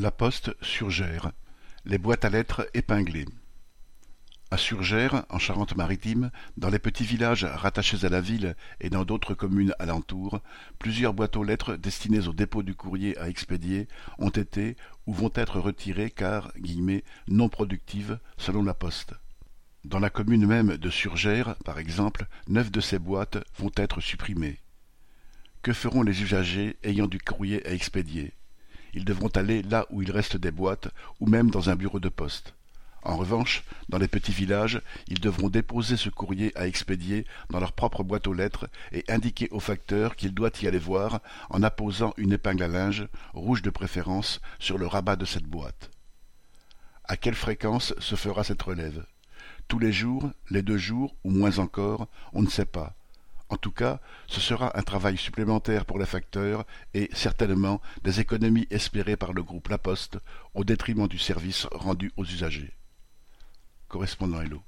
La Poste, Surgères. Les boîtes à lettres épinglées. À Surgères, en Charente-Maritime, dans les petits villages rattachés à la ville et dans d'autres communes alentour, plusieurs boîtes aux lettres destinées au dépôt du courrier à expédier ont été ou vont être retirées car « non productives » selon La Poste. Dans la commune même de Surgères, par exemple, 9 de ces boîtes vont être supprimées. Que feront les usagers ayant du courrier à expédier ? Ils devront aller là où il reste des boîtes ou même dans un bureau de poste. En revanche, dans les petits villages, ils devront déposer ce courrier à expédier dans leur propre boîte aux lettres et indiquer au facteur qu'il doit y aller voir en apposant une épingle à linge, rouge de préférence, sur le rabat de cette boîte. À quelle fréquence se fera cette relève ? Tous les jours, les 2 jours ou moins encore, on ne sait pas. En tout cas, ce sera un travail supplémentaire pour les facteurs et, certainement, des économies espérées par le groupe La Poste, au détriment du service rendu aux usagers. Correspondant Hello.